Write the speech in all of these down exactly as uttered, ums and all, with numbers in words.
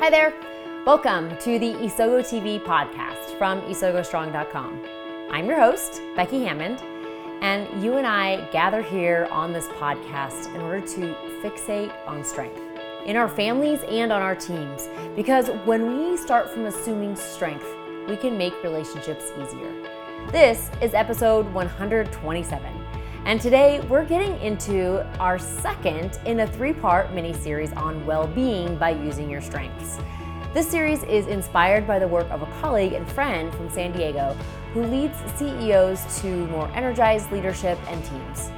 Hi there! Welcome to the Isogo T V podcast from isogo strong dot com. I'm your host, Becky Hammond, and you and I gather here on this podcast in order to fixate on strength in our families and on our teams, because when we start from assuming strength, we can make relationships easier. This is episode one hundred twenty-seven, and today we're getting into our second in a three-part mini-series on well-being by using your strengths. This series is inspired by the work of a colleague and friend from San Diego who leads C E Os to more energized leadership and teams.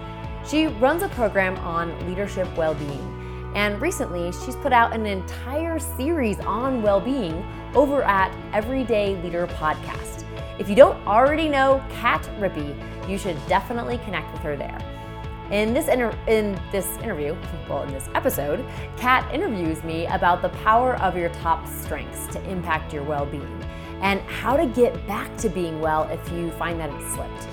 She runs a program on leadership well-being, and recently she's put out an entire series on well-being over at Everyday Leader Podcast. If you don't already know Kat Rippey, you should definitely connect with her there. In this, inter- in this interview, well, in this episode, Kat interviews me about the power of your top strengths to impact your well-being and how to get back to being well if you find that it's slipped.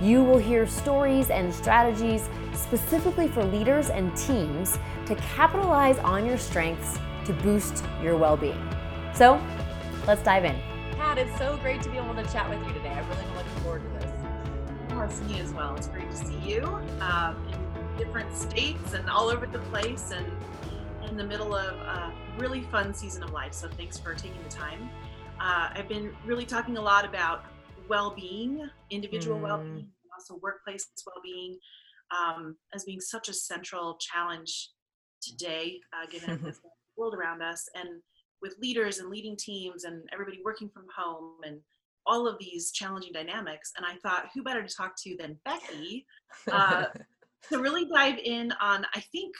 You will hear stories and strategies specifically for leaders and teams to capitalize on your strengths to boost your well-being. So let's dive in. Kat, it's so great to be able to chat with you today. I really am looking forward to this. It's me as well. It's great to see you um, in different states and all over the place, and in the middle of a really fun season of life. So thanks for taking the time. Uh, I've been really talking a lot about well-being, individual mm. well-being, also workplace well-being, um, as being such a central challenge today, uh, given the world around us, and with leaders and leading teams and everybody working from home and all of these challenging dynamics. And I thought, who better to talk to than Becky uh, to really dive in on, I think,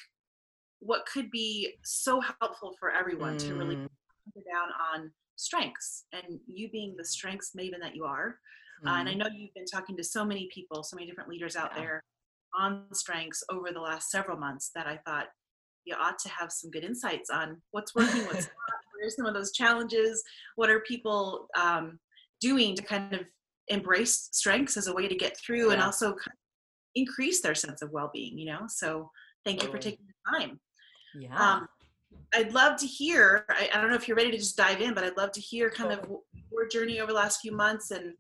what could be so helpful for everyone mm. to really put down on strengths, and you being the strengths maven that you are. Mm. Uh, and I know you've been talking to so many people, so many different leaders out yeah. there on strengths over the last several months, that I thought you ought to have some good insights on what's working, what's not, what are some of those challenges, what are people um, doing to kind of embrace strengths as a way to get through yeah. and also kind of increase their sense of well-being, you know? So thank totally. you for taking the time. Yeah. Um, I'd love to hear, I, I don't know if you're ready to just dive in, but I'd love to hear kind of your journey over the last few months and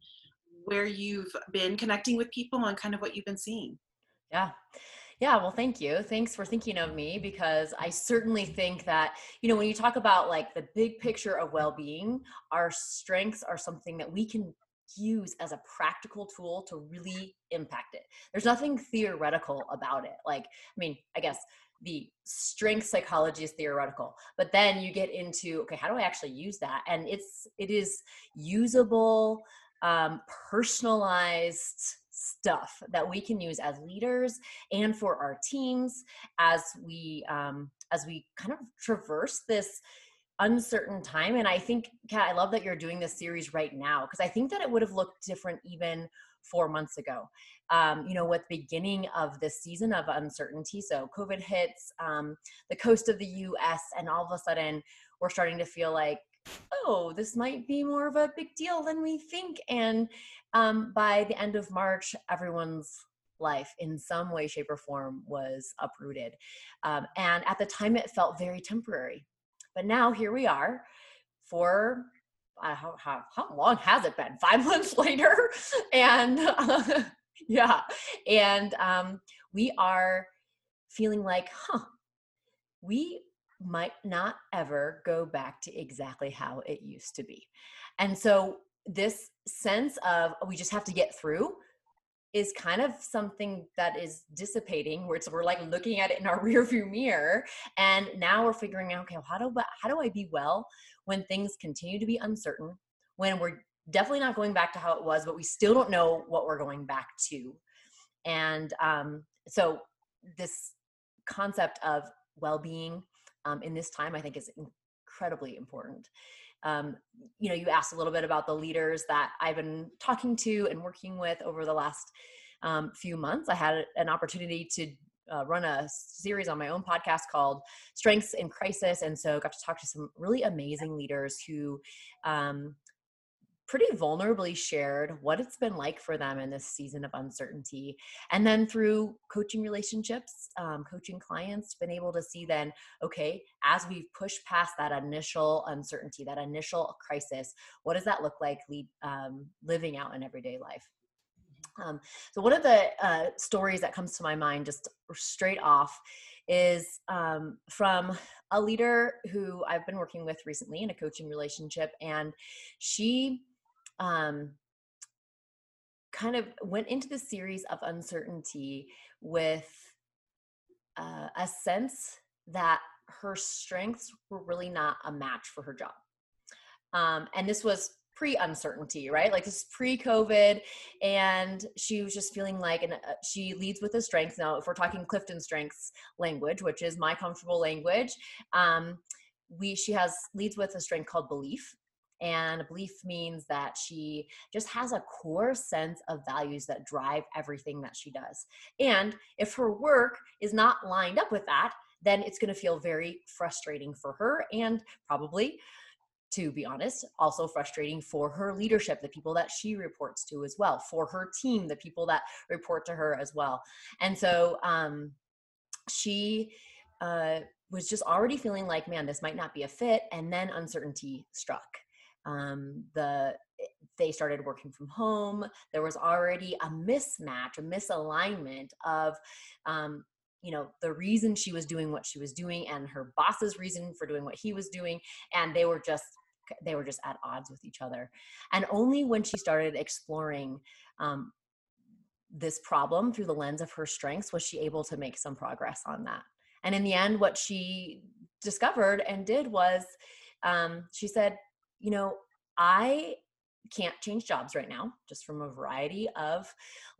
where you've been connecting with people and kind of what you've been seeing. Yeah. Yeah. Well, thank you. Thanks for thinking of me, because I certainly think that, you know, when you talk about like the big picture of well-being, our strengths are something that we can use as a practical tool to really impact it. There's nothing theoretical about it. Like, I mean, I guess the strength psychology is theoretical, but then you get into, okay, how do I actually use that? And it's, it is usable, um, personalized stuff that we can use as leaders and for our teams as we um, as we kind of traverse this uncertain time. And I think, Kat, I love that you're doing this series right now, because I think that it would have looked different even four months ago. Um, you know, at the beginning of this season of uncertainty, so COVID hits um, the coast of the U S, and all of a sudden we're starting to feel like, oh, this might be more of a big deal than we think. And um, by the end of March, everyone's life in some way, shape, or form was uprooted. Um, and at the time, it felt very temporary. But now here we are for, uh, how, how, how long has it been? Five months later? And uh, yeah, and um, we are feeling like, huh, we might not ever go back to exactly how it used to be. And so this sense of we just have to get through is kind of something that is dissipating, where it's, we're like looking at it in our rearview mirror. And now we're figuring out, okay, well, how do, how do I be well when things continue to be uncertain, when we're definitely not going back to how it was, but we still don't know what we're going back to. And um, so this concept of well-being Um, in this time, I think is incredibly important. Um, you know, you asked a little bit about the leaders that I've been talking to and working with over the last um, few months. I had an opportunity to uh, run a series on my own podcast called Strengths in Crisis, and so got to talk to some really amazing leaders who um, pretty vulnerably shared what it's been like for them in this season of uncertainty. And then through coaching relationships, um, coaching clients, been able to see then, okay, as we've pushed past that initial uncertainty, that initial crisis, what does that look like lead, um, living out in everyday life? Um, so one of the uh, stories that comes to my mind just straight off is um, from a leader who I've been working with recently in a coaching relationship, and she um, kind of went into the series of uncertainty with uh, a sense that her strengths were really not a match for her job. Um, and this was pre-uncertainty, right? Like this is pre-COVID, and she was just feeling like, and she leads with the strengths. Now, if we're talking CliftonStrengths language, which is my comfortable language, um, we she has leads with a strength called belief, and belief means that she just has a core sense of values that drive everything that she does. And if her work is not lined up with that, then it's going to feel very frustrating for her, and probably, to be honest, also frustrating for her leadership, the people that she reports to as well, for her team, the people that report to her as well. And so um, she uh, was just already feeling like, man, this might not be a fit. And then uncertainty struck. Um, the they started working from home. There was already a mismatch, a misalignment of um, you know, the reason she was doing what she was doing and her boss's reason for doing what he was doing. And they were just, they were just at odds with each other. And only when she started exploring um, this problem through the lens of her strengths was she able to make some progress on that. And in the end, what she discovered and did was um, she said, you know, I can't change jobs right now, just from a variety of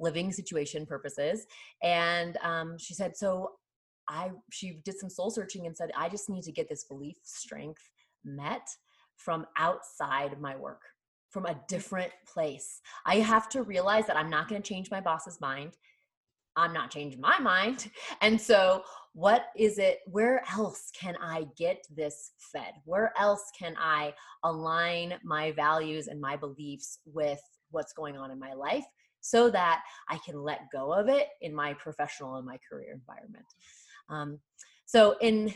living situation purposes. And um, she said, so I, she did some soul searching and said, I just need to get this belief strength met from outside my work, from a different place. I have to realize that I'm not going to change my boss's mind. I'm not changing my mind. And so what is it, where else can I get this fed? Where else can I align my values and my beliefs with what's going on in my life so that I can let go of it in my professional and my career environment? Um, so in,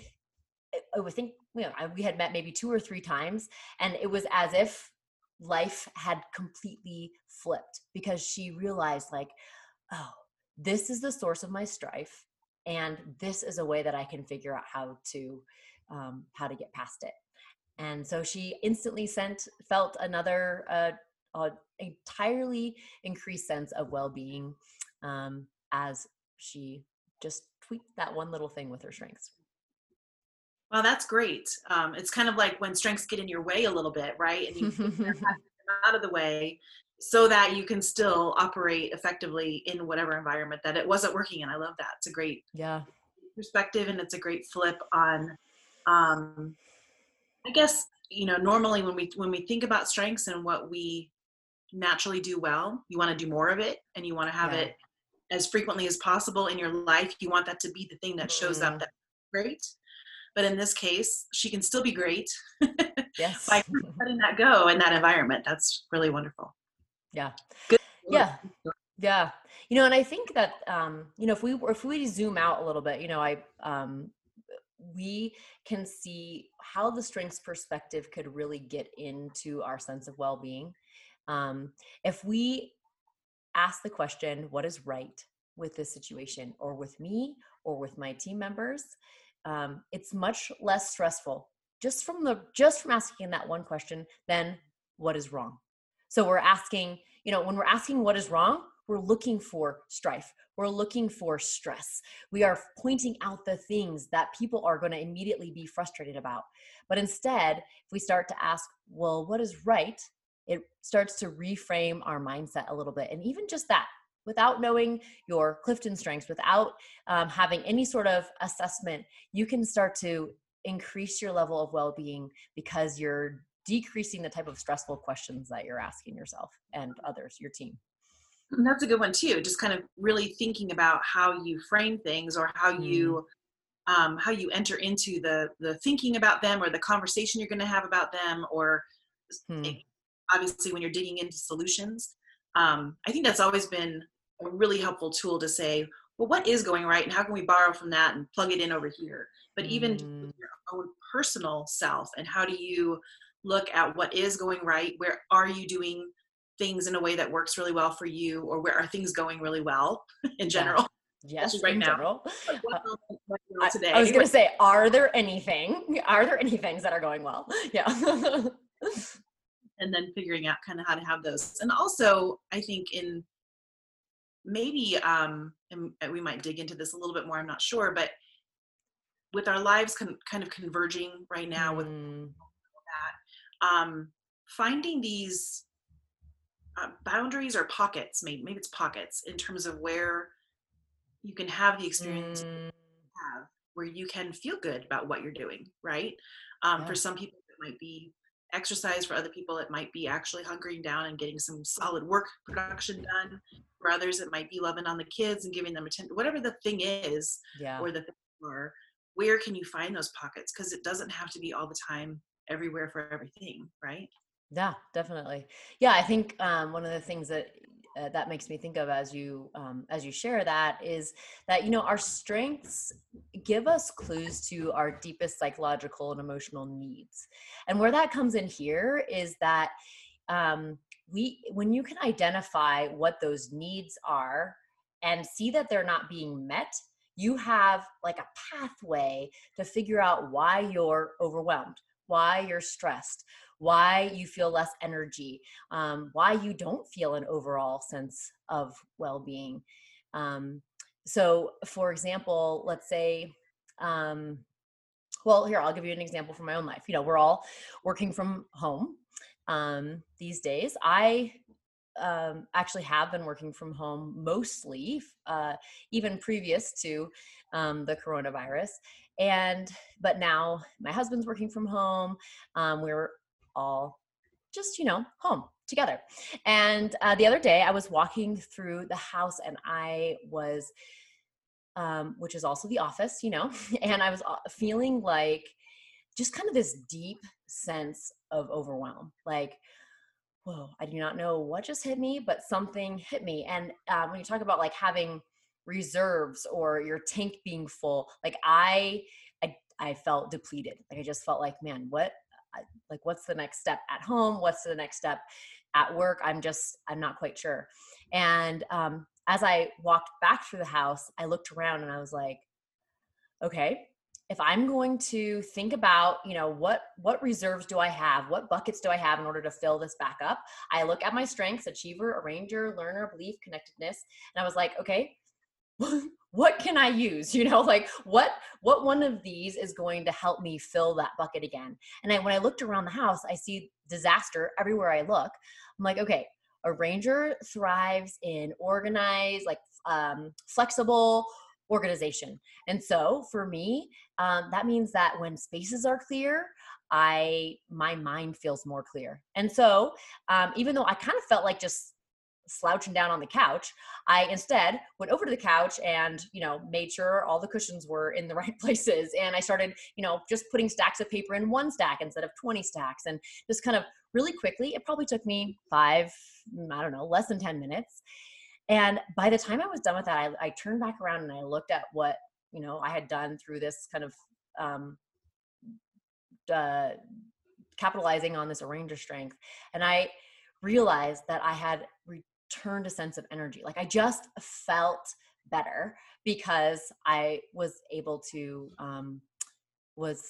I would think, you know, I, we had met maybe two or three times, and it was as if life had completely flipped, because she realized like, oh, this is the source of my strife, and this is a way that I can figure out how to um, how to get past it. And so she instantly sent felt another uh, uh, entirely increased sense of well-being um, as she just tweaked that one little thing with her strengths. Wow, that's great. Um, it's kind of like when strengths get in your way a little bit, right? And you have them out of the way, so that you can still operate effectively in whatever environment that it wasn't working in. I love that. It's a great yeah. perspective, and it's a great flip on, um, I guess, you know, normally when we, when we think about strengths and what we naturally do well, you want to do more of it, and you want to have yeah. it as frequently as possible in your life. You want that to be the thing that shows mm-hmm. up that's great. But in this case, she can still be great yes. by letting that go in that environment. That's really wonderful. Yeah. Good. Yeah. Yeah. You know, and I think that, um, you know, if we, if we zoom out a little bit, you know, I, um, we can see how the strengths perspective could really get into our sense of well-being. Um, if we ask the question, what is right with this situation, or with me, or with my team members, um, it's much less stressful just from the, just from asking that one question than what is wrong. So we're asking, you know, when we're asking what is wrong, we're looking for strife. We're looking for stress. We are pointing out the things that people are going to immediately be frustrated about. But instead, if we start to ask, well, what is right? It starts to reframe our mindset a little bit. And even just that, without knowing your CliftonStrengths, without um, having any sort of assessment, you can start to increase your level of well-being, because you're decreasing the type of stressful questions that you're asking yourself and others, your team. And that's a good one too. Just kind of really thinking about how you frame things, or how mm. you, um, how you enter into the, the thinking about them, or the conversation you're going to have about them, or mm. obviously when you're digging into solutions. Um, I think that's always been a really helpful tool to say, well, what is going right and how can we borrow from that and plug it in over here? But even mm. with your own personal self, and how do you look at what is going right? Where are you doing things in a way that works really well for you, or where are things going really well in general? Yes, right now. Today. I was going to say, are there anything, are there any things that are going well? Yeah. And then figuring out kind of how to have those. And also, I think in maybe, um, and we might dig into this a little bit more, I'm not sure, but with our lives con- kind of converging right now with mm. that, um, finding these uh, boundaries or pockets, maybe, maybe it's pockets in terms of where you can have the experience mm. you have, where you can feel good about what you're doing, right? Um, yeah. For some people, it might be exercise. For other people, it might be actually hunkering down and getting some solid work production done. For others, it might be loving on the kids and giving them attention, whatever the thing is, yeah. or the things are, where can you find those pockets? Because it doesn't have to be all the time, everywhere for everything, right? Yeah, definitely. Yeah, I think um, one of the things that uh, that makes me think of as you um, as you share that is that, you know, our strengths give us clues to our deepest psychological and emotional needs. And where that comes in here is that um, we, when you can identify what those needs are and see that they're not being met, you have like a pathway to figure out why you're overwhelmed, why you're stressed, why you feel less energy, um, why you don't feel an overall sense of well-being. Um, so for example, let's say, um, well, here, I'll give you an example from my own life. You know, we're all working from home um, these days. I um, actually have been working from home mostly, uh, even previous to um, the coronavirus. And, but now my husband's working from home. Um, we're all just, you know, home together. And uh, the other day I was walking through the house and I was, um, which is also the office, you know, and I was feeling like just kind of this deep sense of overwhelm, like, whoa, I do not know what just hit me, but something hit me. And uh, when you talk about like having reserves or your tank being full, like I, I, I felt depleted. Like I just felt like, man, what, like what's the next step at home? What's the next step at work? I'm just, I'm not quite sure. And um, as I walked back through the house, I looked around and I was like, okay, if I'm going to think about, you know, what, what reserves do I have? What buckets do I have in order to fill this back up? I look at my strengths, achiever, arranger, learner, belief, connectedness. And I was like, okay, what can I use? You know, like what, what one of these is going to help me fill that bucket again? And I, when I looked around the house, I see disaster everywhere I look. I'm like, okay, arranger thrives in organized, like um, flexible organization. And so for me, um, that means that when spaces are clear, I, my mind feels more clear. And so um, even though I kind of felt like just slouching down on the couch, I instead went over to the couch and, you know, made sure all the cushions were in the right places. And I started, you know, just putting stacks of paper in one stack instead of twenty stacks, and just kind of really quickly, it probably took me five, I don't know, less than ten minutes. And by the time I was done with that, I, I turned back around and I looked at what, you know, I had done through this kind of, um, uh, capitalizing on this arranger strength. And I realized that I had re- turned a sense of energy. Like I just felt better because I was able to, um, was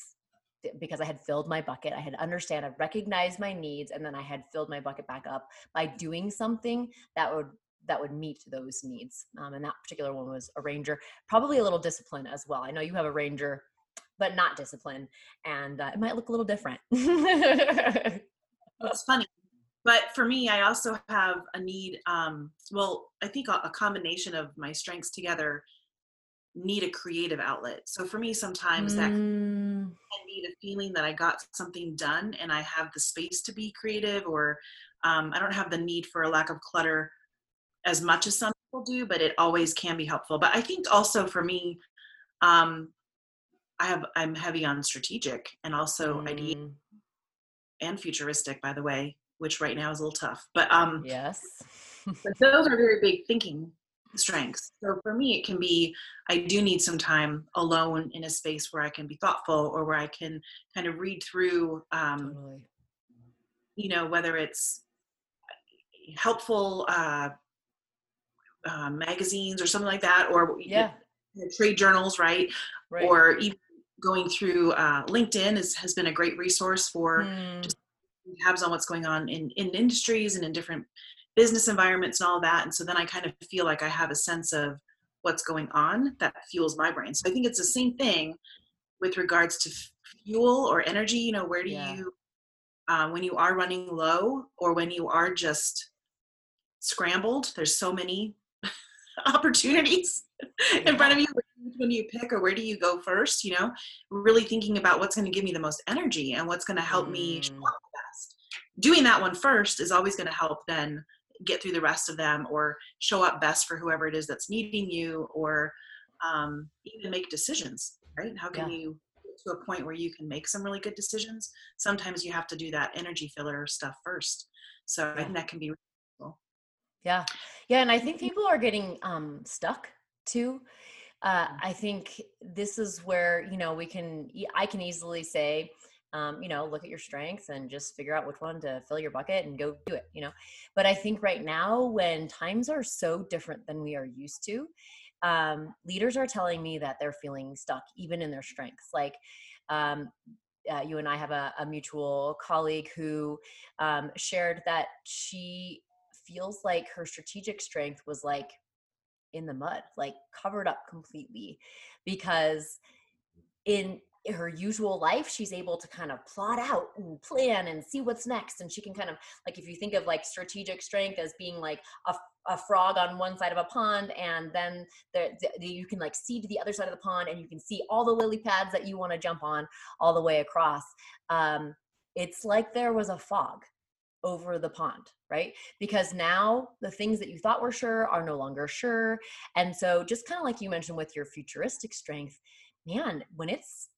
because I had filled my bucket. I had understand, I recognized my needs, and then I had filled my bucket back up by doing something that would, that would meet those needs. Um, and that particular one was arranger, probably a little discipline as well. I know you have arranger, but not discipline. And uh, it might look a little different. It's funny. But for me, I also have a need, um, well, I think a, a combination of my strengths together need a creative outlet. So for me, sometimes mm. that can be the feeling that I got something done and I have the space to be creative, or um, I don't have the need for a lack of clutter as much as some people do, but it always can be helpful. But I think also for me, um, I have, I'm heavy on strategic and also mm. ideative and futuristic, by the way. which right now is a little tough. But um, yes, but those are very big thinking strengths. So for me, it can be, I do need some time alone in a space where I can be thoughtful, or where I can kind of read through, um, totally. you know, whether it's helpful uh, uh, magazines or something like that, or yeah. you know, trade journals, right? right? Or even going through uh, LinkedIn is, has been a great resource for mm. just tabs on what's going on in, in industries and in different business environments and all that. And so then I kind of feel like I have a sense of what's going on that fuels my brain. So I think it's the same thing with regards to fuel or energy. You know, where do yeah. you, uh, when you are running low, or when you are just scrambled, there's so many opportunities yeah. in front of you. Which one do you pick, or where do you go first? You know, really thinking about what's going to give me the most energy and what's going to help mm. me show up best. Doing that one first is always going to help then get through the rest of them, or show up best for whoever it is that's needing you, or um, even make decisions, right? How can yeah. you get to a point where you can make some really good decisions? Sometimes you have to do that energy filler stuff first. So yeah. I think that can be really cool. Yeah. Yeah. And I think people are getting um, stuck too. Uh, I think this is where, you know, we can, I can easily say, um, you know, look at your strengths and just figure out which one to fill your bucket and go do it, you know. But I think right now, when times are so different than we are used to, um, leaders are telling me that they're feeling stuck even in their strengths. Like, um, uh, you and I have a, a mutual colleague who, um, shared that she feels like her strategic strength was like in the mud, like covered up completely, because in her usual life, she's able to kind of plot out and plan and see what's next. And she can kind of, like, if you think of like strategic strength as being like a, a frog on one side of a pond, and then there, the, you can like see to the other side of the pond, and you can see all the lily pads that you want to jump on all the way across. Um, it's like there was a fog over the pond, right? Because now the things that you thought were sure are no longer sure. And so just kind of like you mentioned with your futuristic strength, man, when it's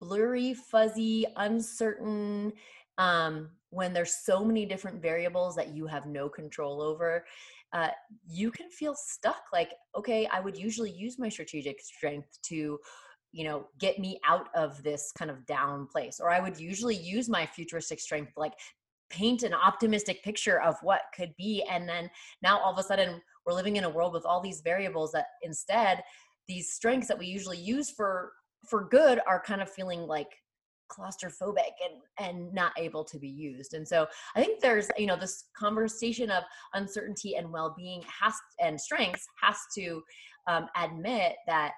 blurry, fuzzy, uncertain, um, when there's so many different variables that you have no control over, uh, you can feel stuck. Like, okay, I would usually use my strategic strength to, you know, get me out of this kind of down place. Or I would usually use my futuristic strength, like paint an optimistic picture of what could be. And then now all of a sudden we're living in a world with all these variables that instead these strengths that we usually use for, for good are kind of feeling like claustrophobic and, and not able to be used. And so I think there's, you know, this conversation of uncertainty and well-being has, and strengths has to um, admit that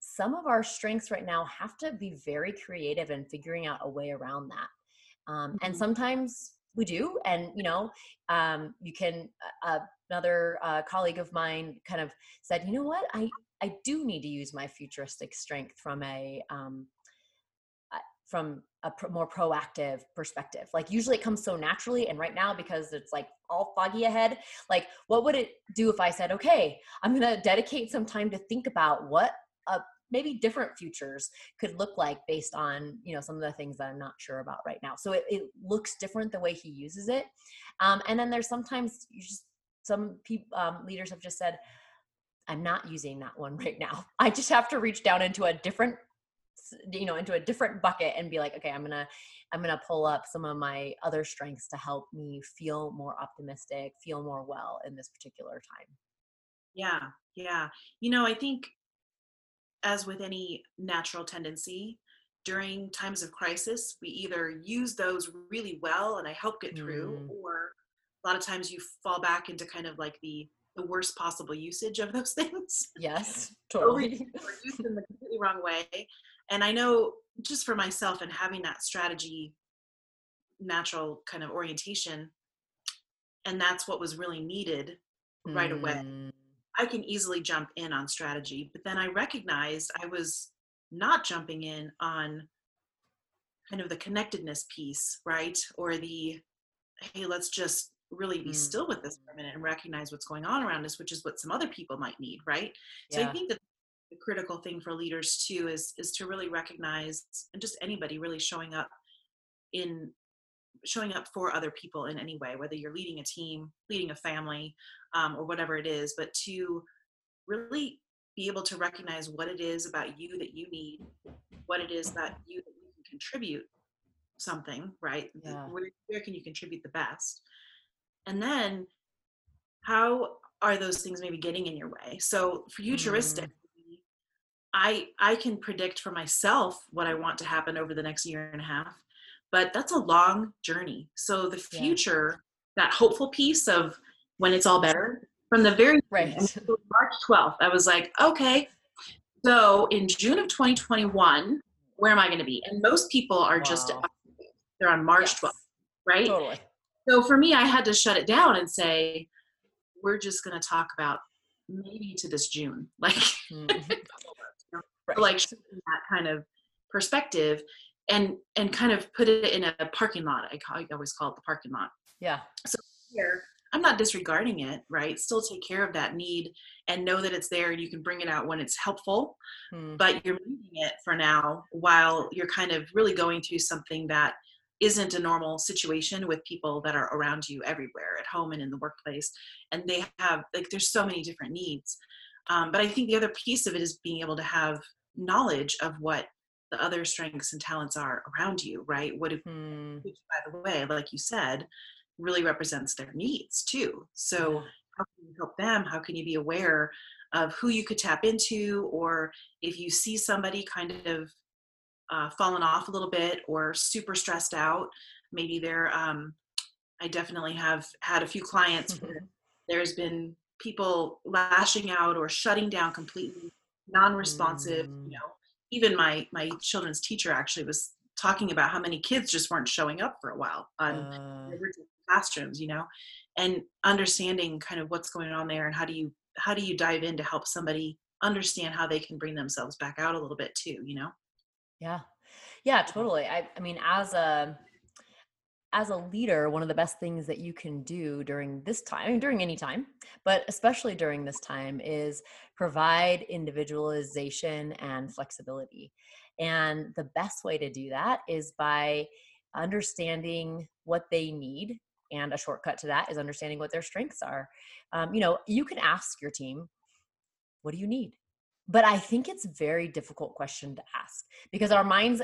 some of our strengths right now have to be very creative in figuring out a way around that. Um, and sometimes we do. And, you know, um, you can, uh, another uh, colleague of mine kind of said, you know what, I, I do need to use my futuristic strength from a, um, from a pr- more proactive perspective. Like usually it comes so naturally. And right now, because it's like all foggy ahead, like what would it do if I said, okay, I'm going to dedicate some time to think about what a maybe different futures could look like based on, you know, some of the things that I'm not sure about right now. So it, it looks different the way he uses it. Um, and then there's sometimes you just, some people, um, leaders have just said, I'm not using that one right now. I just have to reach down into a different, you know, into a different bucket and be like, okay, I'm going to, I'm going to pull up some of my other strengths to help me feel more optimistic, feel more well in this particular time. Yeah. Yeah. You know, I think, as with any natural tendency, during times of crisis, we either use those really well and I help get through, mm. or a lot of times you fall back into kind of like the, the worst possible usage of those things. Yes, totally. Or use them the completely wrong way. And I know just for myself and having that strategy, natural kind of orientation, and that's what was really needed right mm. away. I can easily jump in on strategy, but then I recognized I was not jumping in on kind of the connectedness piece, right? Or the, hey, let's just really be mm. still with this for a minute and recognize what's going on around us, which is what some other people might need, right? Yeah. So I think that the critical thing for leaders too is, is to really recognize, and just anybody really showing up in showing up for other people in any way, whether you're leading a team, leading a family, um, or whatever it is, but to really be able to recognize what it is about you that you need, what it is that you, that you can contribute something, right? Yeah. Where, where can you contribute the best? And then how are those things maybe getting in your way? So futuristic, mm. I I can predict for myself what I want to happen over the next year and a half, but that's a long journey. So the future, yeah. that hopeful piece of when it's all better, from the very right. March twelfth, I was like, okay, so in June of twenty twenty-one, where am I going to be? And most people are wow. just, they're on March yes. twelfth, right? Totally. So for me, I had to shut it down and say, we're just going to talk about maybe to this June, like, mm-hmm. right. like that kind of perspective, and, and kind of put it in a parking lot. I, call, I always call it the parking lot. Yeah. So here, I'm not disregarding it, right? Still take care of that need and know that it's there and you can bring it out when it's helpful, mm-hmm. but you're moving it for now while you're kind of really going through something that isn't a normal situation with people that are around you everywhere, at home and in the workplace. And they have, like, there's so many different needs. Um, but I think the other piece of it is being able to have knowledge of what the other strengths and talents are around you, right? What if, mm. which, by the way, like you said, really represents their needs too. So yeah. how can you help them? How can you be aware of who you could tap into? Or if you see somebody kind of Uh, fallen off a little bit or super stressed out, maybe they're, um, I definitely have had a few clients mm-hmm. where there's been people lashing out or shutting down completely, non-responsive, mm. you know, even my, my children's teacher actually was talking about how many kids just weren't showing up for a while on uh. classrooms, you know, and understanding kind of what's going on there and how do you, how do you dive in to help somebody understand how they can bring themselves back out a little bit too, you know? Yeah. Yeah, totally. I, I mean, as a, as a leader, one of the best things that you can do during this time, during any time, but especially during this time, is provide individualization and flexibility. And the best way to do that is by understanding what they need. And a shortcut to that is understanding what their strengths are. Um, you know, you can ask your team, what do you need? But I think it's a very difficult question to ask, because our minds,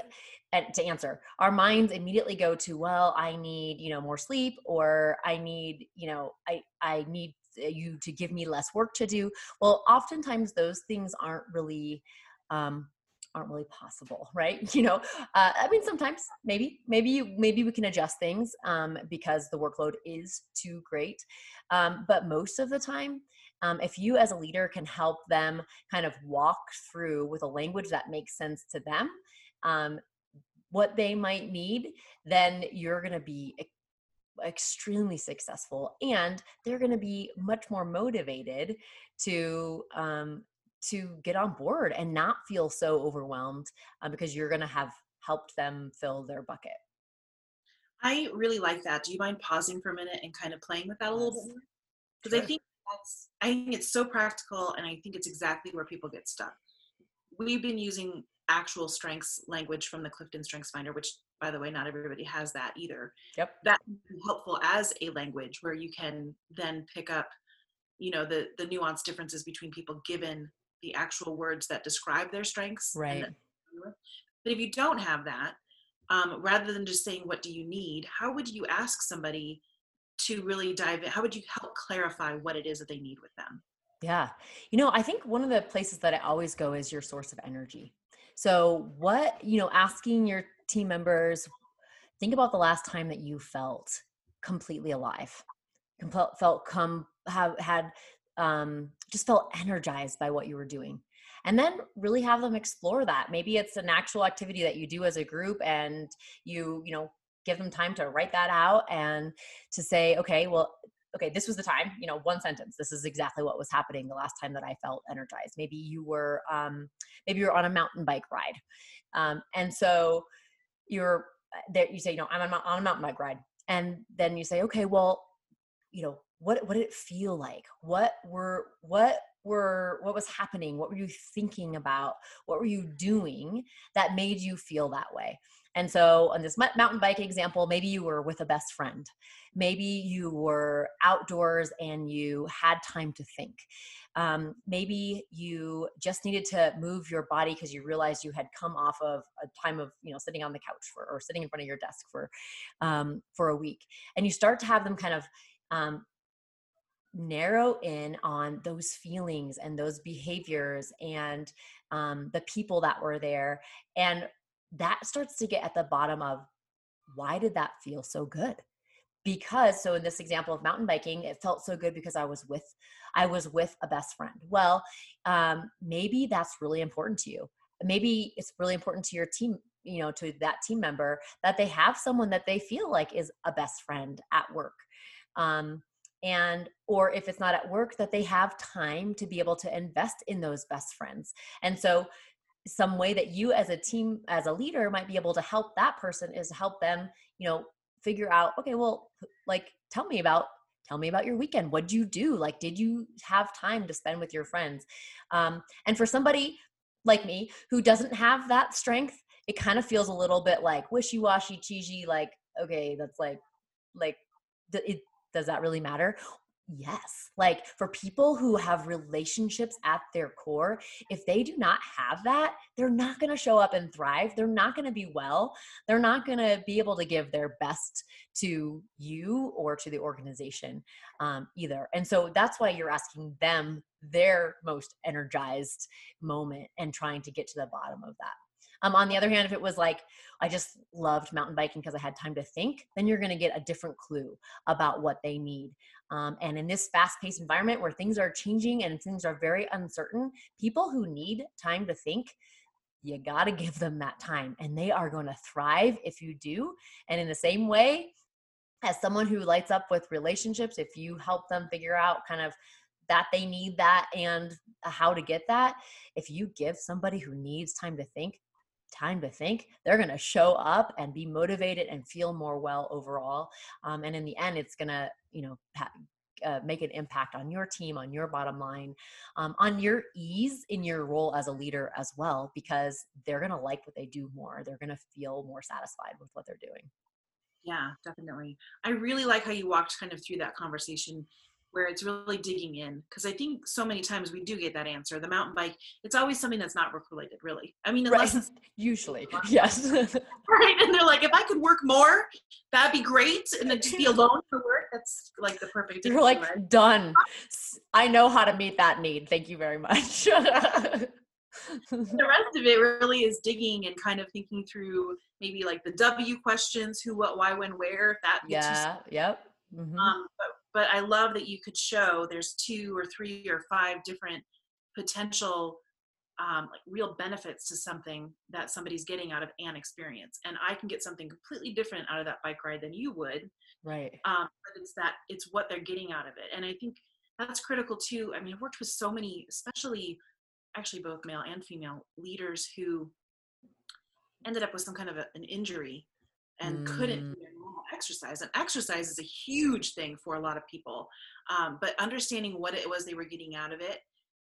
uh, to answer, our minds immediately go to, well, I need, you know, more sleep, or I need, you know, I, I need you to give me less work to do. Well, oftentimes those things aren't really, um, aren't really possible, right? You know, uh, I mean, sometimes maybe, maybe you, maybe we can adjust things, um, because the workload is too great. Um, but most of the time, Um, if you as a leader can help them kind of walk through with a language that makes sense to them, um, what they might need, then you're going to be ex- extremely successful, and they're going to be much more motivated to, um, to get on board and not feel so overwhelmed, um, because you're going to have helped them fill their bucket. I really like that. Do you mind pausing for a minute and kind of playing with that a little bit more? Because I think That's, I think it's so practical, and I think it's exactly where people get stuck. We've been using actual strengths language from the Clifton Strengths Finder, which, by the way, not everybody has that either. Yep. That can be helpful as a language where you can then pick up, you know, the, the nuanced differences between people given the actual words that describe their strengths. Right. And the, but if you don't have that, um, rather than just saying, what do you need, how would you ask somebody to really dive in? How would you help clarify what it is that they need with them? Yeah. You know, I think one of the places that I always go is your source of energy. So what, you know, asking your team members, think about the last time that you felt completely alive, felt come, have had, um, just felt energized by what you were doing. And then really have them explore that. Maybe it's an actual activity that you do as a group, and you, you know, give them time to write that out and to say, okay, well, okay, this was the time, you know, one sentence, this is exactly what was happening the last time that I felt energized. Maybe you were, um, maybe you're on a mountain bike ride. Um, and so you're there, you say, you know, I'm on, on a mountain bike ride. And then you say, okay, well, you know, what, what did it feel like? What were, what were, what was happening? What were you thinking about? What were you doing that made you feel that way? And so on this mountain bike example, maybe you were with a best friend. Maybe you were outdoors and you had time to think. Um, maybe you just needed to move your body because you realized you had come off of a time of, you know, sitting on the couch for, or sitting in front of your desk for, um, for a week. And you start to have them kind of, um, narrow in on those feelings and those behaviors and, um, the people that were there. And that starts to get at the bottom of, why did that feel so good? Because, so in this example of mountain biking, it felt so good because I was with, I was with a best friend. Well, um, maybe that's really important to you. Maybe it's really important to your team, you know, to that team member, that they have someone that they feel like is a best friend at work. Um, and, or if it's not at work, that they have time to be able to invest in those best friends. And so some way that you as a team, as a leader, might be able to help that person is help them, you know, figure out, okay, well, like, tell me about, tell me about your weekend. What'd you do? Like, did you have time to spend with your friends? Um, and for somebody like me who doesn't have that strength, it kind of feels a little bit like wishy-washy, cheesy, like, okay, that's like, like, it, does that really matter? Yes. Like, for people who have relationships at their core, if they do not have that, they're not going to show up and thrive. They're not going to be well. They're not going to be able to give their best to you or to the organization um, either. And so that's why you're asking them their most energized moment and trying to get to the bottom of that. Um, on the other hand, if it was like, I just loved mountain biking because I had time to think, then you're going to get a different clue about what they need. Um, and in this fast-paced environment where things are changing and things are very uncertain, people who need time to think, you got to give them that time, and they are going to thrive if you do. And in the same way as someone who lights up with relationships, if you help them figure out kind of that they need that and how to get that, if you give somebody who needs time to think, time to think, they're going to show up and be motivated and feel more well overall. Um, and in the end, it's going to, you know, ha- uh, make an impact on your team, on your bottom line, um, on your ease in your role as a leader as well, because they're going to like what they do more. They're going to feel more satisfied with what they're doing. Yeah, definitely. I really like how you walked kind of through that conversation where it's really digging in. Because I think so many times we do get that answer. The mountain bike, it's always something that's not work related, really. I mean, unless right. It's usually, yes. Right, and they're like, if I could work more, that'd be great. And then just be alone for work, that's like the perfect You're answer, like, right? Done. I know how to meet that need. Thank you very much. The rest of it really is digging and kind of thinking through maybe like the W questions, who, what, why, when, where, if that makes Yeah, you yep. Mm-hmm. Um, but But I love that you could show there's two or three or five different potential, um, like real benefits to something that somebody's getting out of an experience. And I can get something completely different out of that bike ride than you would. Right. Um, but it's that, it's what they're getting out of it. And I think that's critical too. I mean, I've worked with so many, especially actually both male and female leaders who ended up with some kind of a, an injury and mm. couldn't exercise. And exercise is a huge thing for a lot of people. Um, but understanding what it was they were getting out of it,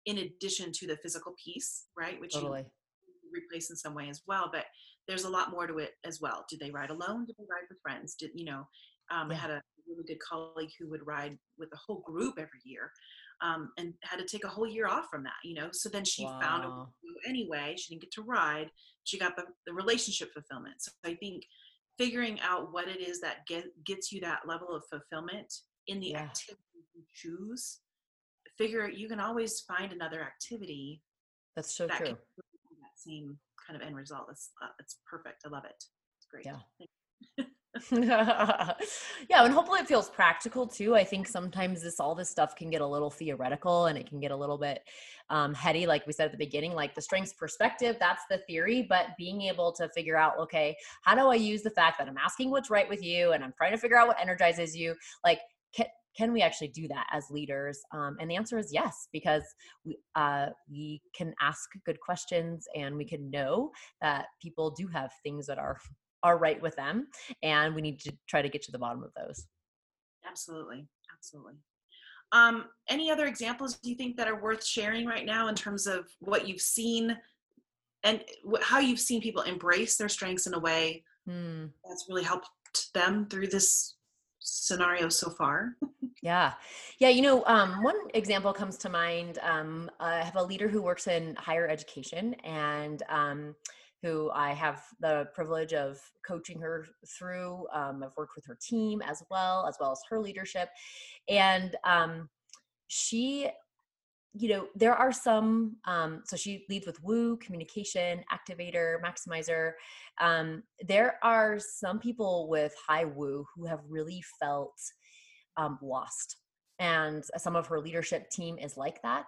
in addition to the physical piece, right? Which totally. You replace in some way as well. But there's a lot more to it as well. Did they ride alone? Did they ride with friends? Did, you know, um, yeah. I had a really good colleague who would ride with a whole group every year um, and had to take a whole year off from that, you know? So then she wow. found a way to anyway. She didn't get to ride. She got the, the relationship fulfillment. So I think figuring out what it is that get, gets you that level of fulfillment in the yeah. activity you choose. Figure you can always find another activity. That's so that true. Can do that same kind of end result. It's, uh, it's perfect. I love it. It's great. Yeah. Yeah. And hopefully it feels practical too. I think sometimes this, all this stuff can get a little theoretical and it can get a little bit um, heady. Like we said at the beginning, like the strengths perspective, that's the theory, but being able to figure out, okay, how do I use the fact that I'm asking what's right with you? And I'm trying to figure out what energizes you. Like, can, can we actually do that as leaders? Um, and the answer is yes, because we, uh, we can ask good questions and we can know that people do have things that are are right with them. And we need to try to get to the bottom of those. Absolutely. Absolutely. Um, any other examples do you think that are worth sharing right now in terms of what you've seen and how you've seen people embrace their strengths in a way mm. that's really helped them through this scenario so far. Yeah. Yeah. You know, um, one example comes to mind. Um, I have a leader who works in higher education, and um, who I have the privilege of coaching her through. Um, I've worked with her team as well, as well as her leadership. And um, she, you know, there are some, um, so she leads with W O O, communication, activator, maximizer. Um, there are some people with high W O O who have really felt um, lost. And some of her leadership team is like that.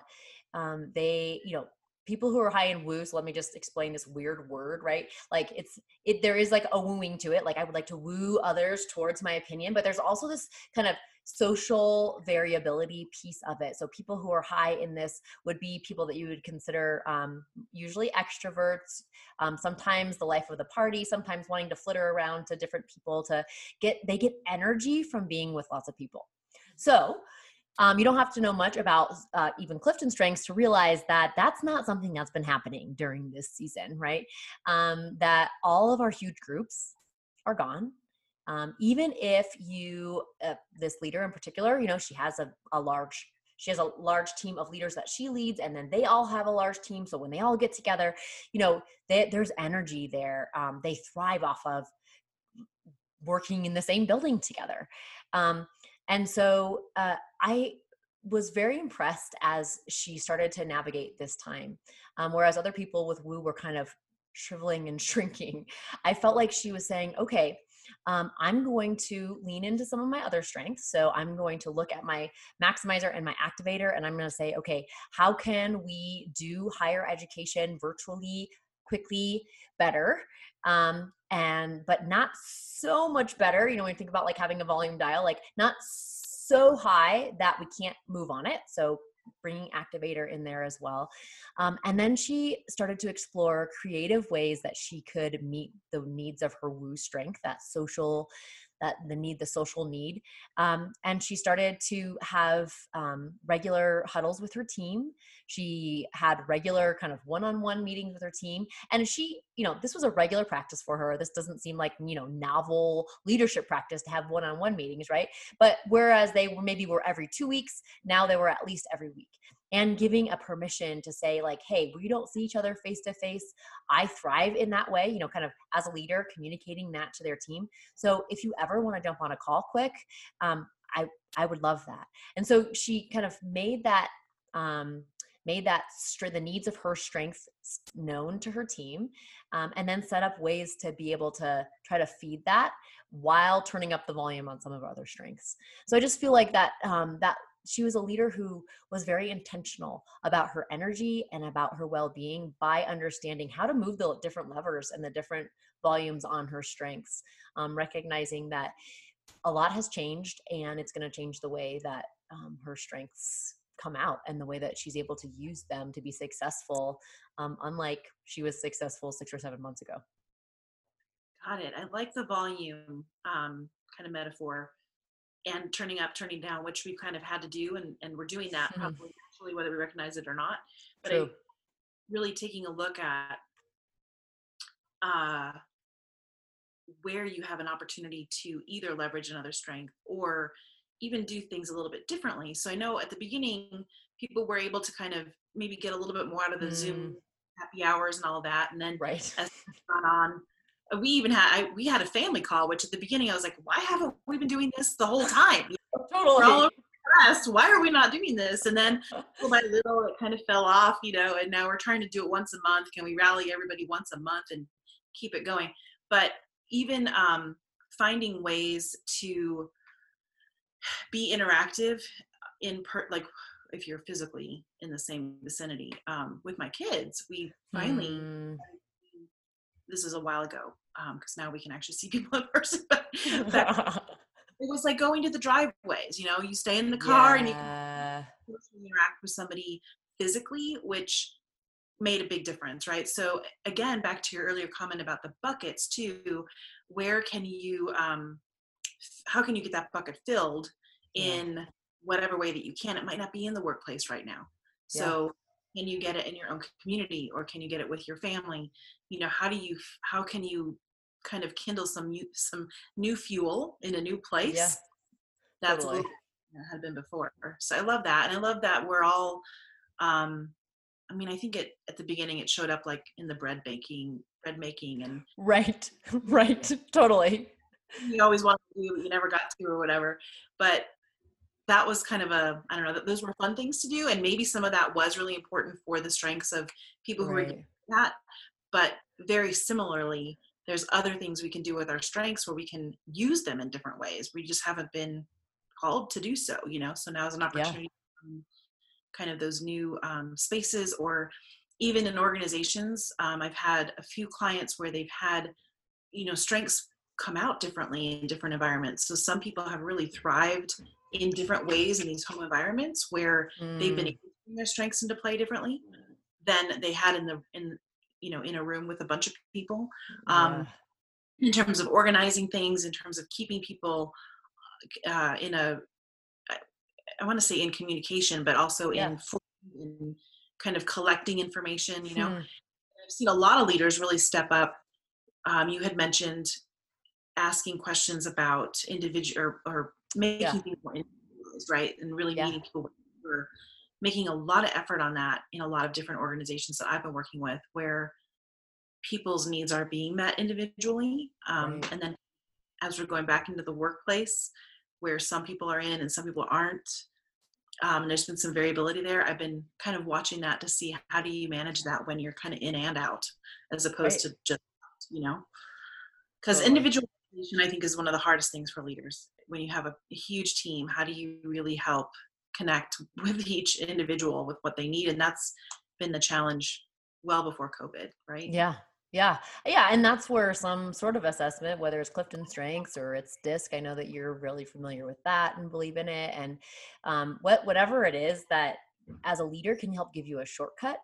Um, they, you know, people who are high in woo, so let me just explain this weird word, right? Like it's, it, there is like a wooing to it. Like I would like to woo others towards my opinion, but there's also this kind of social variability piece of it. So people who are high in this would be people that you would consider um, usually extroverts, um, sometimes the life of the party, sometimes wanting to flitter around to different people to get, they get energy from being with lots of people. So Um, you don't have to know much about uh, even CliftonStrengths to realize that that's not something that's been happening during this season, right? Um, that all of our huge groups are gone. Um, even if you, uh, this leader in particular, you know, she has a, a large, she has a large team of leaders that she leads, and then they all have a large team. So when they all get together, you know, they, there's energy there. Um, they thrive off of working in the same building together. Um, And so uh, I was very impressed as she started to navigate this time. Um, whereas other people with W O O were kind of shriveling and shrinking, I felt like she was saying, okay, um, I'm going to lean into some of my other strengths. So I'm going to look at my maximizer and my activator, and I'm going to say, okay, how can we do higher education virtually, quickly, better? Um, and, but not so much better. You know, when you think about like having a volume dial, like not so high that we can't move on it. So bringing activator in there as well. Um, and then she started to explore creative ways that she could meet the needs of her W O O strength, that social, that the need, the social need. Um, and she started to have um, regular huddles with her team. She had regular kind of one-on-one meetings with her team. And she, you know, this was a regular practice for her. This doesn't seem like, you know, novel leadership practice to have one-on-one meetings, right? But whereas they were maybe were every two weeks, now they were at least every week. And giving a permission to say like, hey, we don't see each other face to face. I thrive in that way, you know, kind of as a leader, communicating that to their team. So if you ever want to jump on a call quick, um, I, I would love that. And so she kind of made that, um, made that str- the needs of her strengths known to her team, um, and then set up ways to be able to try to feed that while turning up the volume on some of our other strengths. So I just feel like that, um, that, she was a leader who was very intentional about her energy and about her well-being by understanding how to move the different levers and the different volumes on her strengths, um, recognizing that a lot has changed and it's going to change the way that um, her strengths come out and the way that she's able to use them to be successful, um, unlike she was successful six or seven months ago. Got it. I like the volume um, kind of metaphor. And turning up, turning down, which we've kind of had to do. And, and we're doing that probably naturally, whether we recognize it or not. But I, really taking a look at uh, where you have an opportunity to either leverage another strength or even do things a little bit differently. So I know at the beginning, people were able to kind of maybe get a little bit more out of the mm. Zoom happy hours and all that. And then right. as it's gone on, we even had, I, we had a family call, which at the beginning I was like, why haven't we been doing this the whole time? You know, totally. We're all over the rest. Why are we not doing this? And then little by little, it kind of fell off, you know, and now we're trying to do it once a month. Can we rally everybody once a month and keep it going? But even um, finding ways to be interactive in per, like if you're physically in the same vicinity um, with my kids, we finally, mm. this is a while ago, because um, now we can actually see people in person, but back, it was like going to the driveways, you know, you stay in the car yeah. and you can interact with somebody physically, which made a big difference, right? So again, back to your earlier comment about the buckets too, where can you, um, how can you get that bucket filled in yeah. whatever way that you can? It might not be in the workplace right now. So yeah. Can you get it in your own community, or can you get it with your family? You know, how do you, how can you kind of kindle some new, some new fuel in a new place? Yeah, that's totally. That had been before. So I love that. And I love that we're all, um, I mean, I think it, at the beginning it showed up like in the bread baking, bread making and. Right. Right. Totally. You always wanted to do what you never got to or whatever. But that was kind of a, I don't know, those were fun things to do. And maybe some of that was really important for the strengths of people who right. are doing that. But very similarly, there's other things we can do with our strengths where we can use them in different ways. We just haven't been called to do so, you know? So now is an opportunity yeah. kind of those new um, spaces, or even in organizations. Um, I've had a few clients where they've had, you know, strengths come out differently in different environments. So some people have really thrived in different ways in these home environments where mm. they've been putting their strengths into play differently than they had in the, in, you know, in a room with a bunch of people, um, yeah. in terms of organizing things, in terms of keeping people uh, in a, I, I want to say in communication, but also yeah. in, in kind of collecting information, you know. hmm. I've seen a lot of leaders really step up. Um, you had mentioned asking questions about individual or, or making yeah. things more individualized, right? And really yeah. meeting people. We're making a lot of effort on that in a lot of different organizations that I've been working with, where people's needs are being met individually. Um, right. And then as we're going back into the workplace, where some people are in and some people aren't, um, there's been some variability there. I've been kind of watching that to see how do you manage that when you're kind of in and out, as opposed right. to just, you know, because totally. individual I think is one of the hardest things for leaders. When you have a, a huge team, how do you really help connect with each individual with what they need? And that's been the challenge well before COVID, right? Yeah. Yeah. Yeah. And that's where some sort of assessment, whether it's CliftonStrengths or it's DISC, I know that you're really familiar with that and believe in it. And um, what, whatever it is that as a leader can help give you a shortcut,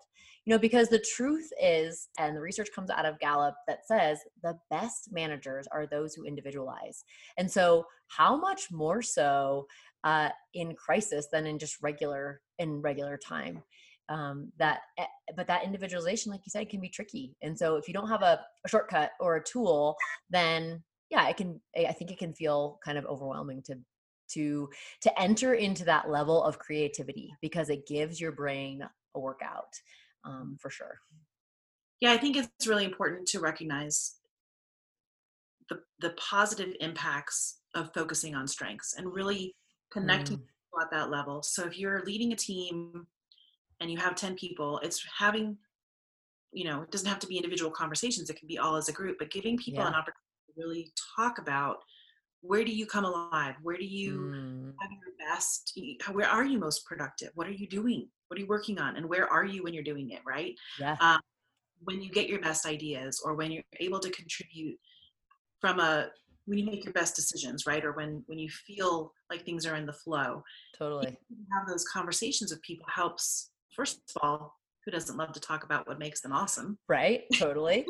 you know, because the truth is, and the research comes out of Gallup that says the best managers are those who individualize. And so how much more so uh, in crisis than in just regular, in regular time um, that, but that individualization, like you said, can be tricky. And so if you don't have a, a shortcut or a tool, then yeah, it can, I think it can feel kind of overwhelming to to to enter into that level of creativity, because it gives your brain a workout um, for sure. Yeah, I think it's really important to recognize the the positive impacts of focusing on strengths and really connecting mm. people at that level. So if you're leading a team and you have ten people, it's having, you know, it doesn't have to be individual conversations. It can be all as a group, but giving people yeah. an opportunity to really talk about, where do you come alive? Where do you mm. have your best? Where are you most productive? What are you doing? What are you working on? And where are you when you're doing it, right? Yeah. Um, when you get your best ideas, or when you're able to contribute from a, when you make your best decisions, right? Or when, when you feel like things are in the flow. Totally. Have those conversations with people helps, first of all, who doesn't love to talk about what makes them awesome? Right. Totally.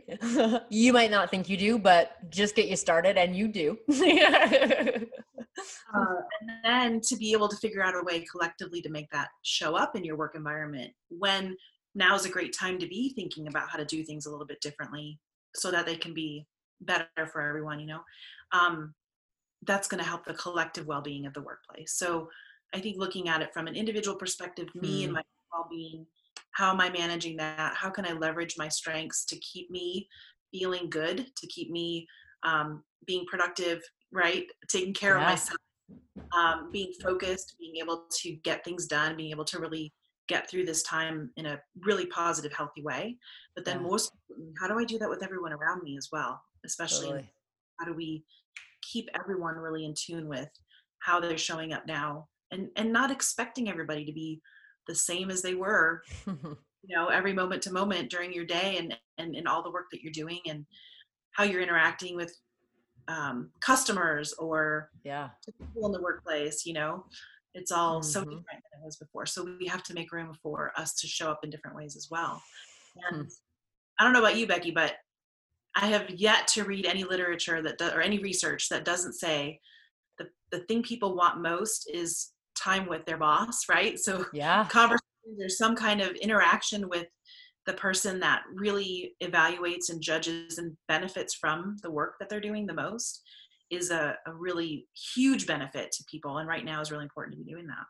You might not think you do, but just get you started and you do. uh, and then to be able to figure out a way collectively to make that show up in your work environment, when now is a great time to be thinking about how to do things a little bit differently so that they can be better for everyone, you know, um, that's going to help the collective well-being of the workplace. So I think looking at it from an individual perspective, me mm. and my well-being, how am I managing that? How can I leverage my strengths to keep me feeling good, to keep me um, being productive, right? Taking care yeah. of myself, um, being focused, being able to get things done, being able to really get through this time in a really positive, healthy way. But then yeah. most, how do I do that with everyone around me as well? Especially totally. How do we keep everyone really in tune with how they're showing up now, and, and not expecting everybody to be the same as they were, you know, every moment to moment during your day, and, and, and all the work that you're doing, and how you're interacting with um, customers or yeah. people in the workplace, you know, it's all mm-hmm. so different than it was before. So we have to make room for us to show up in different ways as well. And mm. I don't know about you, Becky, but I have yet to read any literature that, does, or any research that doesn't say the, the thing people want most is time with their boss, right? So yeah. conversation there's some kind of interaction with the person that really evaluates and judges and benefits from the work that they're doing the most is a, a really huge benefit to people. And right now is really important to be doing that.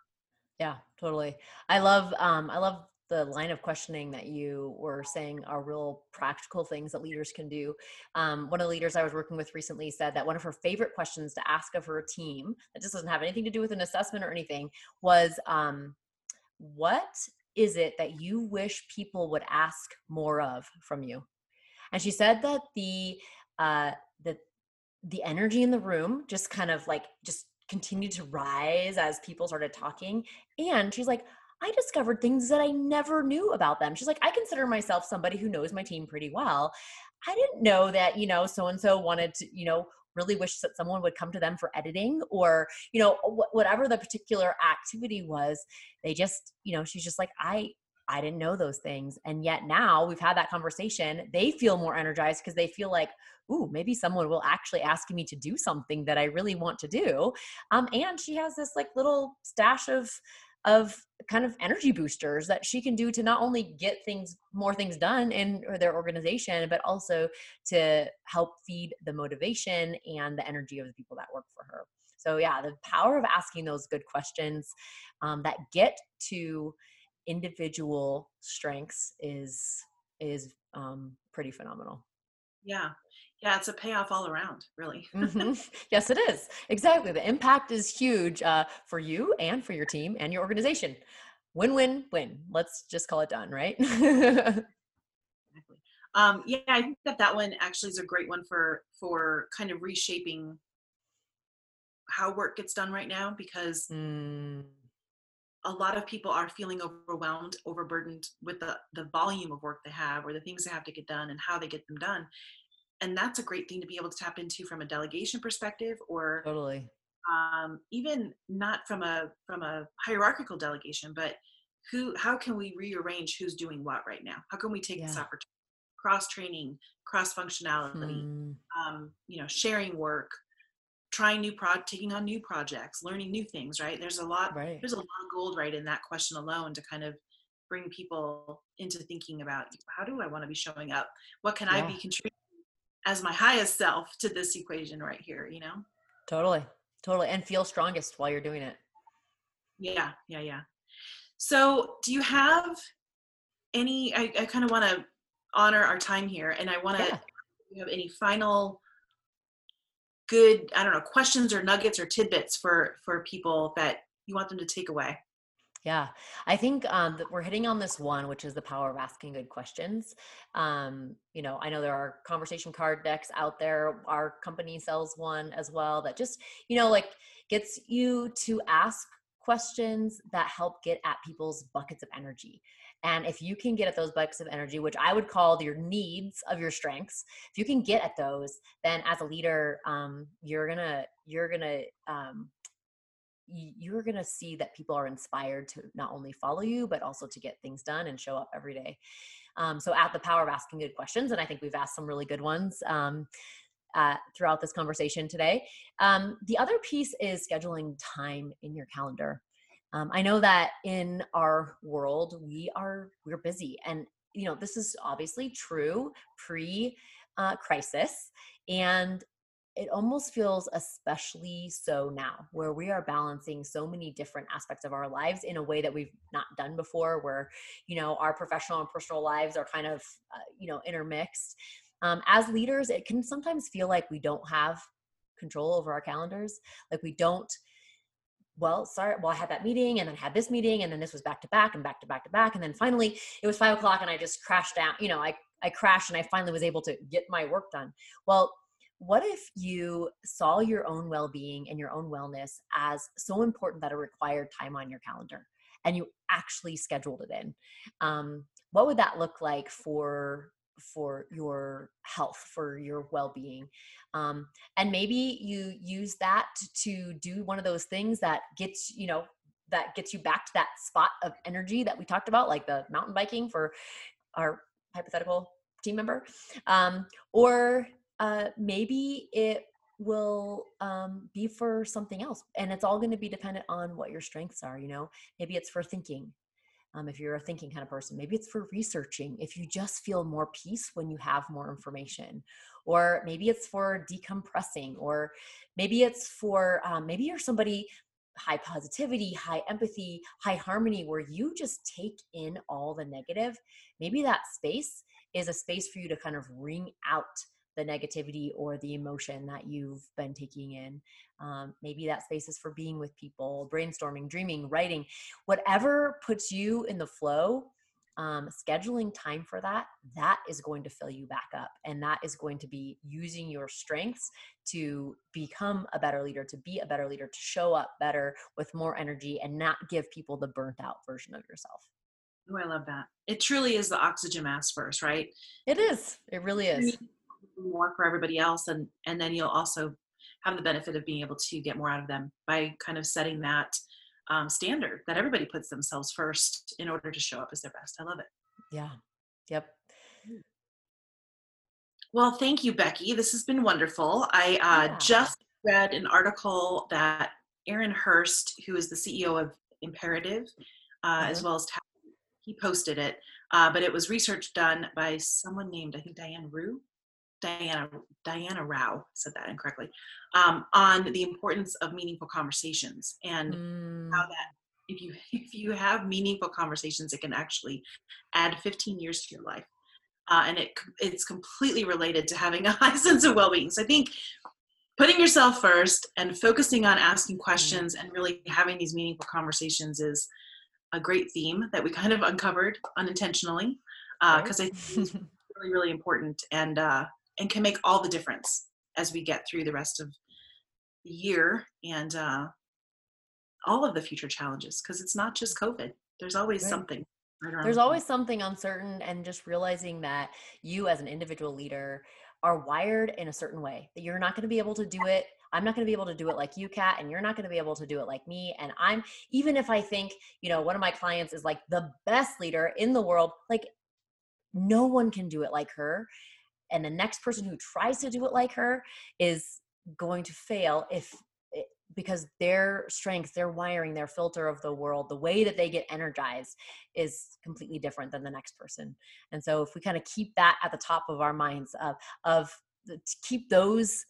Yeah, totally. I love, um, I love the line of questioning that you were saying are real practical things that leaders can do. Um, one of the leaders I was working with recently said that one of her favorite questions to ask of her team, that just doesn't have anything to do with an assessment or anything, was, um, what is it that you wish people would ask more of from you? And she said that the, uh, the, the energy in the room just kind of like, just continued to rise as people started talking. And she's like, I discovered things that I never knew about them. She's like, I consider myself somebody who knows my team pretty well. I didn't know that, you know, so-and-so wanted to, you know, really wish that someone would come to them for editing or, you know, wh- whatever the particular activity was. They just, you know, she's just like, I, I didn't know those things. And yet now we've had that conversation. They feel more energized because they feel like, ooh, maybe someone will actually ask me to do something that I really want to do. Um, and she has this like little stash of, of kind of energy boosters that she can do to not only get things, more things done in their organization, but also to help feed the motivation and the energy of the people that work for her. So yeah, the power of asking those good questions um, that get to individual strengths is, is um, pretty phenomenal. Yeah. Yeah. It's a payoff all around, really. Mm-hmm. Yes, it is. Exactly. The impact is huge uh, for you and for your team and your organization. Win, win, win. Let's just call it done. Right. Exactly. Um, yeah. I think that that one actually is a great one for, for kind of reshaping how work gets done right now, because mm. a lot of people are feeling overwhelmed, overburdened with the, the volume of work they have or the things they have to get done and how they get them done. And that's a great thing to be able to tap into from a delegation perspective, or totally. um, even not from a, from a hierarchical delegation, but who, how can we rearrange who's doing what right now? How can we take yeah. this opportunity, cross training, cross functionality, hmm. um, you know, sharing work, trying new pro, taking on new projects, learning new things, right? There's a lot, right. there's a lot of gold, right, in that question alone to kind of bring people into thinking about, how do I want to be showing up? What can yeah. I be contributing as my highest self to this equation right here, you know? Totally, totally. And feel strongest while you're doing it. Yeah, yeah, yeah. So do you have any, I, I kind of want to honor our time here, and I want to, yeah. do you have any final good, I don't know, questions or nuggets or tidbits for, for people that you want them to take away? Yeah. I think um, that we're hitting on this one, which is the power of asking good questions. Um, you know, I know there are conversation card decks out there. Our company sells one as well that just, you know, like gets you to ask questions that help get at people's buckets of energy. And if you can get at those buckets of energy, which I would call your needs of your strengths, if you can get at those, then as a leader, um, you're gonna you're gonna um, you're gonna see that people are inspired to not only follow you, but also to get things done and show up every day. Um, so, at the power of asking good questions, and I think we've asked some really good ones um, uh, throughout this conversation today. Um, the other piece is scheduling time in your calendar. Um, I know that in our world, we are, we're busy, and, you know, this is obviously true pre uh, crisis. And it almost feels especially so now, where we are balancing so many different aspects of our lives in a way that we've not done before, where, you know, our professional and personal lives are kind of, uh, you know, intermixed. Um, as leaders, it can sometimes feel like we don't have control over our calendars. Like we don't, well, sorry, well, I had that meeting and then I had this meeting and then this was back to back and back to back to back. And then finally it was five o'clock and I just crashed down, you know, I, I crashed and I finally was able to get my work done. Well, what if you saw your own well-being and your own wellness as so important that it required time on your calendar and you actually scheduled it in? Um, what would that look like for for your health, for your well-being? Um, and maybe you use that to do one of those things that gets, you know, that gets you back to that spot of energy that we talked about, like the mountain biking for our hypothetical team member. Um, or uh, maybe it will um, be for something else. And it's all going to be dependent on what your strengths are, you know, maybe it's for thinking. Um, if you're a thinking kind of person, maybe it's for researching. If you just feel more peace when you have more information, or maybe it's for decompressing, or maybe it's for, um, maybe you're somebody high positivity, high empathy, high harmony, where you just take in all the negative. Maybe that space is a space for you to kind of wring out the negativity or the emotion that you've been taking in. Um, maybe that space is for being with people, brainstorming, dreaming, writing, whatever puts you in the flow, um, scheduling time for that, that is going to fill you back up. And that is going to be using your strengths to become a better leader, to be a better leader, to show up better with more energy and not give people the burnt out version of yourself. Oh, I love that. It truly is the oxygen mask first, right? It is. It really is. More for everybody else, and and then you'll also have the benefit of being able to get more out of them by kind of setting that um, standard that everybody puts themselves first in order to show up as their best. I love it. Yeah. Yep. Well, thank you, Becky. This has been wonderful. I uh, yeah. just read an article that Aaron Hurst, who is the C E O of Imperative, uh, mm-hmm. as well as he posted it, uh, but it was research done by someone named, I think, Diane Rao. Diana, Diana Rao said that incorrectly, um, on the importance of meaningful conversations and mm. how that if you, if you have meaningful conversations, it can actually add fifteen years to your life. Uh, and it it's completely related to having a high sense of well-being. So I think putting yourself first and focusing on asking questions mm. and really having these meaningful conversations is a great theme that we kind of uncovered unintentionally, because uh, right. I think it's really, really important. And, uh, and can make all the difference as we get through the rest of the year and uh, all of the future challenges, because it's not just COVID. There's always right. something. There's always something uncertain, and just realizing that you as an individual leader are wired in a certain way, that you're not going to be able to do it. I'm not going to be able to do it like you, Kat, and you're not going to be able to do it like me. And I'm, even if I think, you know, one of my clients is like the best leader in the world, like no one can do it like her. And the next person who tries to do it like her is going to fail if because their strengths, their wiring, their filter of the world, the way that they get energized is completely different than the next person. And so if we kind of keep that at the top of our minds of, of to keep those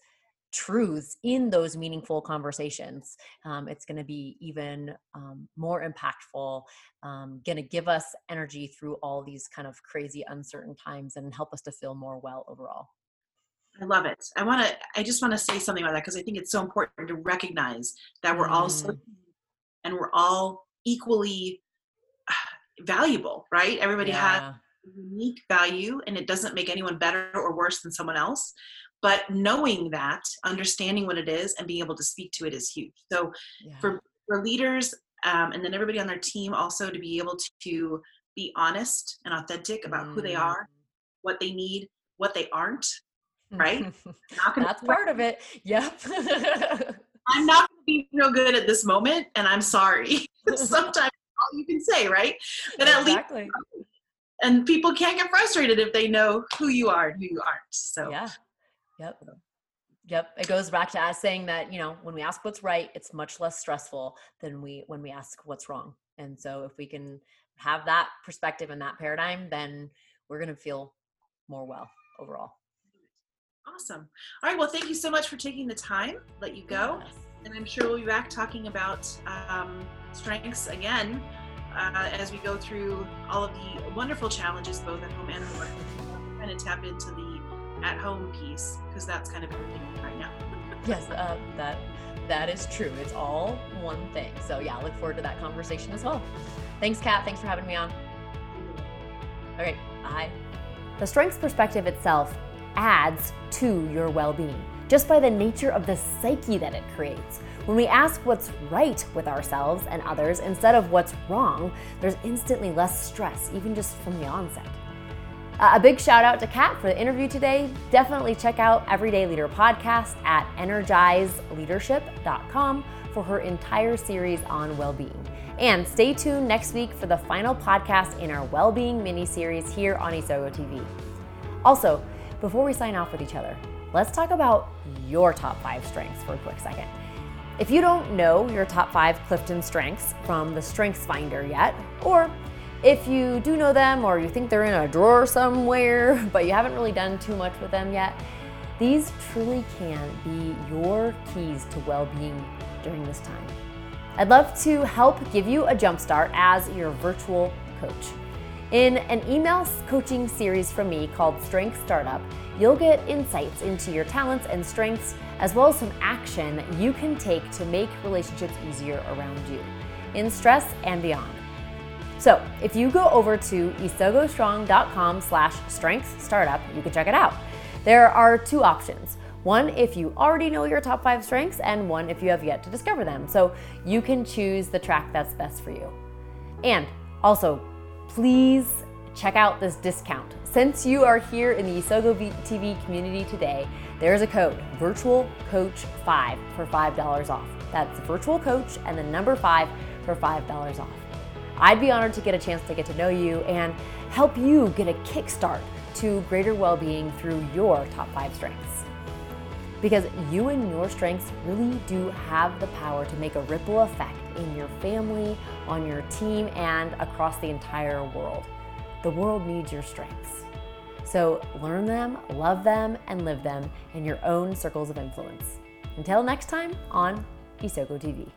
truths in those meaningful conversations, um, it's going to be even um, more impactful, um, going to give us energy through all these kind of crazy uncertain times and help us to feel more well overall. I love it. I want to, I just want to say something about that, because I think it's so important to recognize that we're mm. all, so, and we're all equally valuable, right? Everybody yeah. has unique value, and it doesn't make anyone better or worse than someone else. But knowing that, understanding what it is, and being able to speak to it is huge. So yeah. for, for leaders um, and then everybody on their team also to be able to be honest and authentic about mm. who they are, what they need, what they aren't, right? Not gonna That's be- part of it. Yep. I'm not going to be real good at this moment, and I'm sorry. Sometimes all you can say, right? But yeah, at exactly. least, and people can't get frustrated if they know who you are and who you aren't. So yeah. Yep. Yep. It goes back to us saying that, you know, when we ask what's right, it's much less stressful than we, when we ask what's wrong. And so if we can have that perspective and that paradigm, then we're going to feel more well overall. Awesome. All right. Well, thank you so much for taking the time. Let you go. Yes. And I'm sure we'll be back talking about um, strengths again uh, as we go through all of the wonderful challenges, both at home and at work, kind of tap into the at home piece, because that's kind of everything right now. Yes, uh, that that is true. It's all one thing. So yeah, I look forward to that conversation as well. Thanks, Kat. Thanks for having me on. All right, bye. The strengths perspective itself adds to your well-being just by the nature of the psyche that it creates. When we ask what's right with ourselves and others instead of what's wrong, there's instantly less stress, even just from the onset. A big shout out to Kat for the interview today. Definitely check out Everyday Leader Podcast at energize leadership dot com for her entire series on well-being. And stay tuned next week for the final podcast in our well-being mini-series here on Isogo T V. Also, before we sign off with each other, let's talk about your top five strengths for a quick second. If you don't know your top five Clifton strengths from the Strengths Finder yet, or If you do know them or you think they're in a drawer somewhere, but you haven't really done too much with them yet, these truly can be your keys to well-being during this time. I'd love to help give you a jumpstart as your virtual coach. In an email coaching series from me called Strength Startup, you'll get insights into your talents and strengths, as well as some action you can take to make relationships easier around you, in stress and beyond. So if you go over to isogo strong dot com slash strength startup, you can check it out. There are two options. One if you already know your top five strengths, and one if you have yet to discover them. So you can choose the track that's best for you. And also, please check out this discount. Since you are here in the Isogo T V community today, there's a code, virtual coach five, for five dollars off. That's virtual coach and the number five for five dollars off. I'd be honored to get a chance to get to know you and help you get a kickstart to greater well-being through your top five strengths. Because you and your strengths really do have the power to make a ripple effect in your family, on your team, and across the entire world. The world needs your strengths. So learn them, love them, and live them in your own circles of influence. Until next time on Isogo T V.